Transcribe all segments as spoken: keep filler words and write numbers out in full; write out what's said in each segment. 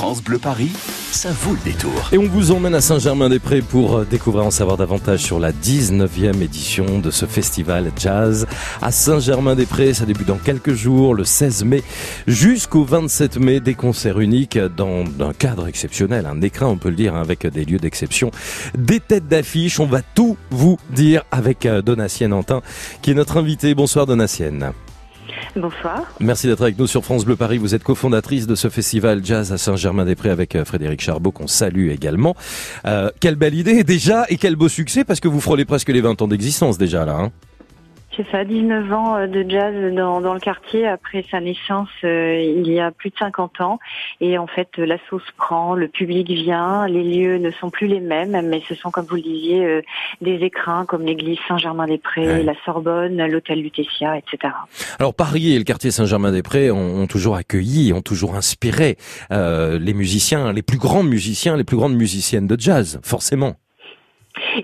France Bleu Paris, ça vaut le détour. Et on vous emmène à Saint-Germain-des-Prés pour découvrir, en savoir davantage sur la dix-neuvième édition de ce festival jazz à Saint-Germain-des-Prés. Ça débute dans quelques jours, le seize mai jusqu'au vingt-sept mai, des concerts uniques dans un cadre exceptionnel, un écrin, on peut le dire, avec des lieux d'exception, des têtes d'affiche. On va tout vous dire avec Donatienne Antin, qui est notre invitée. Bonsoir Donatienne. Bonsoir. Merci d'être avec nous sur France Bleu Paris. Vous êtes cofondatrice de ce festival jazz à Saint-Germain-des-Prés avec Frédéric Charbeau, qu'on salue également. Euh, quelle belle idée déjà, et quel beau succès, parce que vous frôlez presque les vingt ans d'existence déjà là. Hein. C'est ça, dix-neuf ans de jazz dans, dans le quartier après sa naissance euh, il y a plus de cinquante ans. Et en fait, la sauce prend, le public vient, les lieux ne sont plus les mêmes, mais ce sont, comme vous le disiez, euh, des écrins comme l'église Saint-Germain-des-Prés, ouais. la Sorbonne, l'hôtel Lutetia, et cetera. Alors Paris et le quartier Saint-Germain-des-Prés ont, ont toujours accueilli, ont toujours inspiré euh, les musiciens, les plus grands musiciens, les plus grandes musiciennes de jazz, forcément.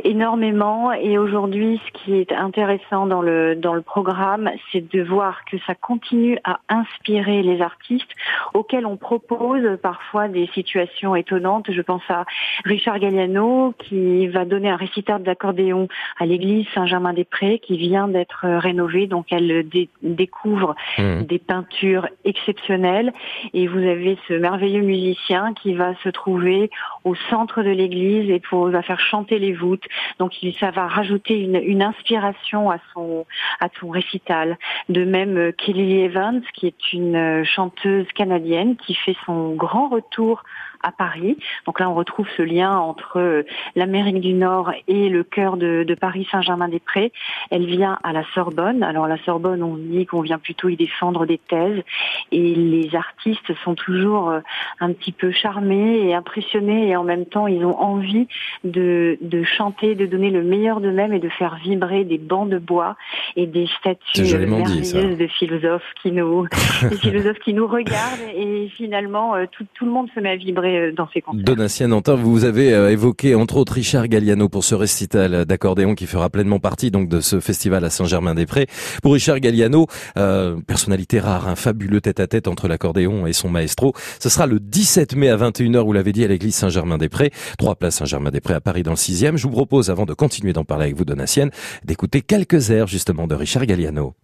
Énormément, et aujourd'hui ce qui est intéressant dans le dans le programme, c'est de voir que ça continue à inspirer les artistes auxquels on propose parfois des situations étonnantes. Je pense à Richard Galliano qui va donner un récital d'accordéon à l'église Saint-Germain-des-Prés qui vient d'être rénovée, donc elle dé- découvre mmh. des peintures exceptionnelles, et vous avez ce merveilleux musicien qui va se trouver au centre de l'église et pour, va faire chanter les voûtes. Donc ça va rajouter une, une inspiration à son, à son récital. De même, Kelly Evans, qui est une chanteuse canadienne qui fait son grand retour à Paris. Donc là, on retrouve ce lien entre l'Amérique du Nord et le cœur de, de Paris Saint-Germain-des-Prés. Elle vient à la Sorbonne. Alors la Sorbonne, on dit qu'on vient plutôt y défendre des thèses, et les artistes sont toujours un petit peu charmés et impressionnés, et en même temps, ils ont envie de, de chanter, de donner le meilleur d'eux-mêmes et de faire vibrer des bancs de bois et des statues merveilleuses de philosophes qui nous, des philosophes qui nous regardent, et finalement, tout, tout le monde se met à vibrer dans ces concerts. Donatienne Antin, vous avez évoqué entre autres Richard Galliano pour ce récital d'accordéon qui fera pleinement partie donc de ce festival à Saint-Germain-des-Prés. Pour Richard Galliano, euh, personnalité rare, un fabuleux tête-à-tête entre l'accordéon et son maestro. Ce sera le dix-sept mai à vingt et une heures, vous l'avez dit, à l'église Saint-Germain-des-Prés, trois places Saint-Germain-des-Prés à Paris dans le sixième. Je vous propose, avant de continuer d'en parler avec vous Donatienne, d'écouter quelques airs justement de Richard Galliano.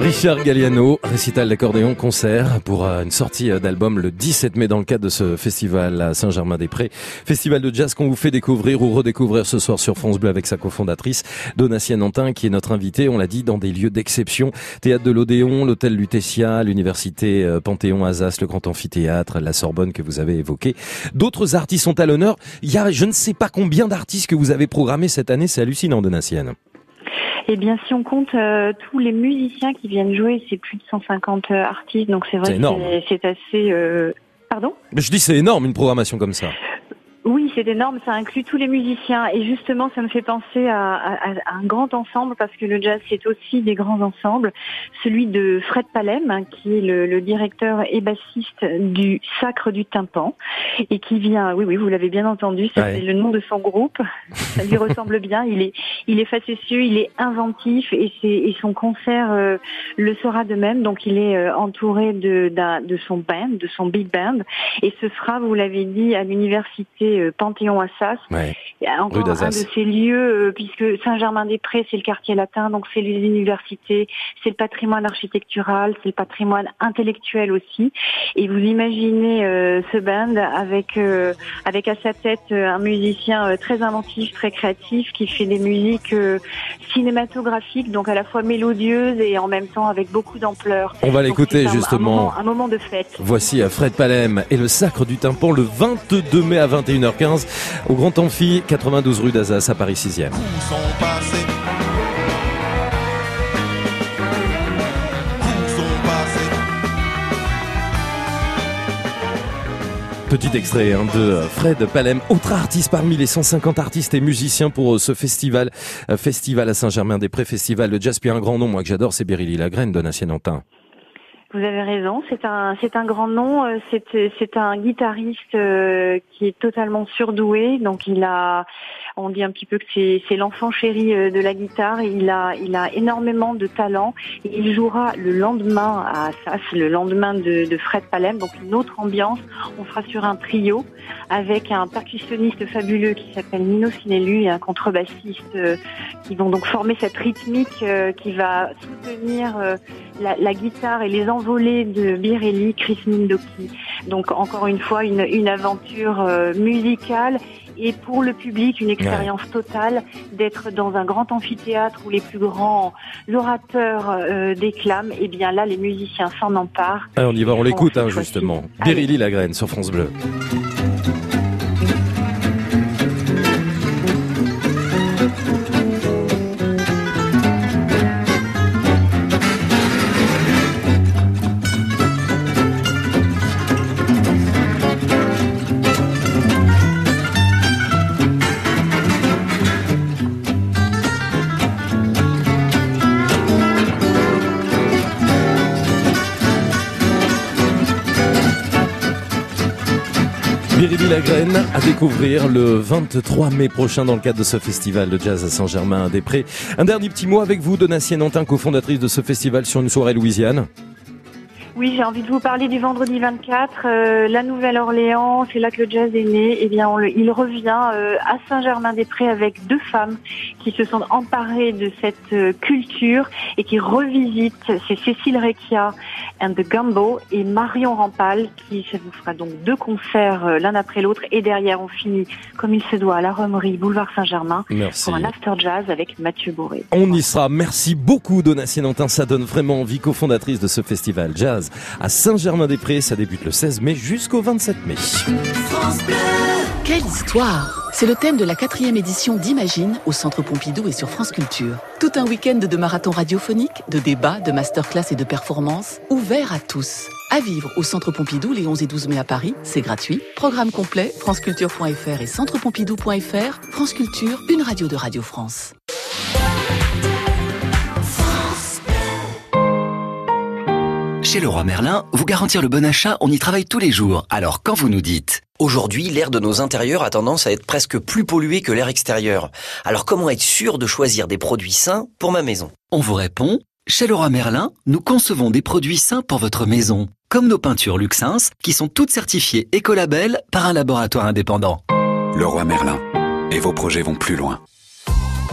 Richard Galliano, récital d'accordéon, concert pour une sortie d'album le dix-sept mai dans le cadre de ce festival à Saint-Germain-des-Prés. Festival de jazz qu'on vous fait découvrir ou redécouvrir ce soir sur France Bleu avec sa cofondatrice Donatienne Antin, qui est notre invitée, on l'a dit, dans des lieux d'exception. Théâtre de l'Odéon, l'hôtel Lutetia, l'université Panthéon Assas, le Grand Amphithéâtre, la Sorbonne que vous avez évoqué. D'autres artistes sont à l'honneur. Il y a je ne sais pas combien d'artistes que vous avez programmés cette année, c'est hallucinant Donatienne. Eh bien, si on compte euh, tous les musiciens qui viennent jouer, c'est plus de cent cinquante artistes, donc c'est vrai c'est que énorme. C'est, c'est assez... Euh... Pardon ? Mais je dis c'est énorme, une programmation comme ça. Oui, c'est énorme, ça inclut tous les musiciens, et justement ça me fait penser à, à, à un grand ensemble, parce que le jazz c'est aussi des grands ensembles, celui de Fred Palem, hein, qui est le, le directeur et bassiste du Sacre du Tympan, et qui vient, oui oui vous l'avez bien entendu, ça, ouais. c'est le nom de son groupe, ça lui ressemble bien, il est il est facétieux, il est inventif, et, c'est, et son concert euh, le sera de même, donc il est euh, entouré de, d'un, de son band, de son big band, et ce sera, vous l'avez dit, à l'université Panthéon Assas, ouais. encore Rue un de ces lieux, puisque Saint-Germain-des-Prés c'est le quartier latin, donc c'est les universités, c'est le patrimoine architectural, c'est le patrimoine intellectuel aussi, et vous imaginez euh, ce band avec, euh, avec à sa tête euh, un musicien euh, très inventif, très créatif, qui fait des musiques euh, cinématographiques, donc à la fois mélodieuses et en même temps avec beaucoup d'ampleur. On va l'écouter donc, un, justement, un moment, un moment de fête. Voici à Fred Palem et le Sacre du Tympan le vingt-deux mai à vingt et une heures quinze au Grand Amphi, quatre-vingt-douze rue d'Assas à Paris sixième. Petit extrait hein, de Fred Palem, autre artiste parmi les cent cinquante artistes et musiciens pour ce festival, festival à Saint-Germain-des-Prés, festival de jazz. Puis un grand nom, moi que j'adore, c'est Bérélie Lagrène, Donatien Antin. Vous avez raison, c'est un c'est un grand nom, c'est c'est un guitariste euh, qui est totalement surdoué, donc il a, on dit un petit peu que c'est c'est l'enfant chéri de la guitare, il a il a énormément de talent et il jouera le lendemain à ça, c'est le lendemain de, de Fred Palem, donc une autre ambiance, on sera sur un trio avec un percussionniste fabuleux qui s'appelle Nino Sinellu et un contrebassiste euh, qui vont donc former cette rythmique euh, qui va soutenir euh, la, la guitare et les envies volée de Birelli, Chris Mindoki. Donc encore une fois une, une aventure euh, musicale et pour le public une expérience ouais. totale d'être dans un grand amphithéâtre où les plus grands orateurs euh, déclament. Et bien là les musiciens s'en emparent. Ah, on y va, on l'écoute hein, justement. Birelli Lagrène sur France Bleu. Bérélie Lagrène à découvrir le vingt-trois mai prochain dans le cadre de ce festival de jazz à Saint-Germain-des-Prés. Un dernier petit mot avec vous, Donatien Antin, cofondatrice de ce festival sur une soirée Louisiane. Oui, j'ai envie de vous parler du vendredi vingt-quatre, euh, la Nouvelle-Orléans, c'est là que le jazz est né. Eh bien, on le, il revient euh, à Saint-Germain-des-Prés avec deux femmes qui se sont emparées de cette euh, culture et qui revisitent. C'est Cécile Recchia and the Gumbo et Marion Rampal qui ça vous fera donc deux concerts euh, l'un après l'autre. Et derrière, on finit comme il se doit à la Romerie, boulevard Saint-Germain, merci. Pour un after jazz avec Mathieu Bourré. On y sera. Merci beaucoup, Donatien Antin. Ça donne vraiment envie, cofondatrice de ce festival jazz à Saint-Germain-des-Prés, ça débute le seize mai jusqu'au vingt-sept mai. France Bleu. Quelle histoire! C'est le thème de la quatrième édition d'Imagine au Centre Pompidou et sur France Culture. Tout un week-end de marathons radiophoniques, de débats, de masterclass et de performances, ouverts à tous. À vivre au Centre Pompidou les onze et douze mai à Paris, c'est gratuit. Programme complet, franceculture point fr et centrepompidou point fr. France Culture, une radio de Radio France. Chez Leroy Merlin, vous garantir le bon achat, on y travaille tous les jours. Alors quand vous nous dites... Aujourd'hui, l'air de nos intérieurs a tendance à être presque plus pollué que l'air extérieur. Alors comment être sûr de choisir des produits sains pour ma maison? On vous répond... Chez Leroy Merlin, nous concevons des produits sains pour votre maison. Comme nos peintures Luxins, qui sont toutes certifiées Écolabel par un laboratoire indépendant. Leroy Merlin. Et vos projets vont plus loin.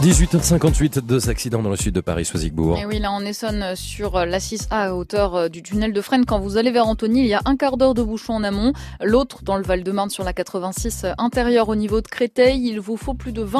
dix-huit heures cinquante-huit, deux accidents dans le sud de Paris, sous Zigbourg. Et oui, là, en Essonne, sur la six A, à hauteur du tunnel de Fresnes, quand vous allez vers Antony, il y a un quart d'heure de bouchon en amont. L'autre, dans le Val-de-Marne, sur la quatre-vingt-six intérieure, au niveau de Créteil, il vous faut plus de vingt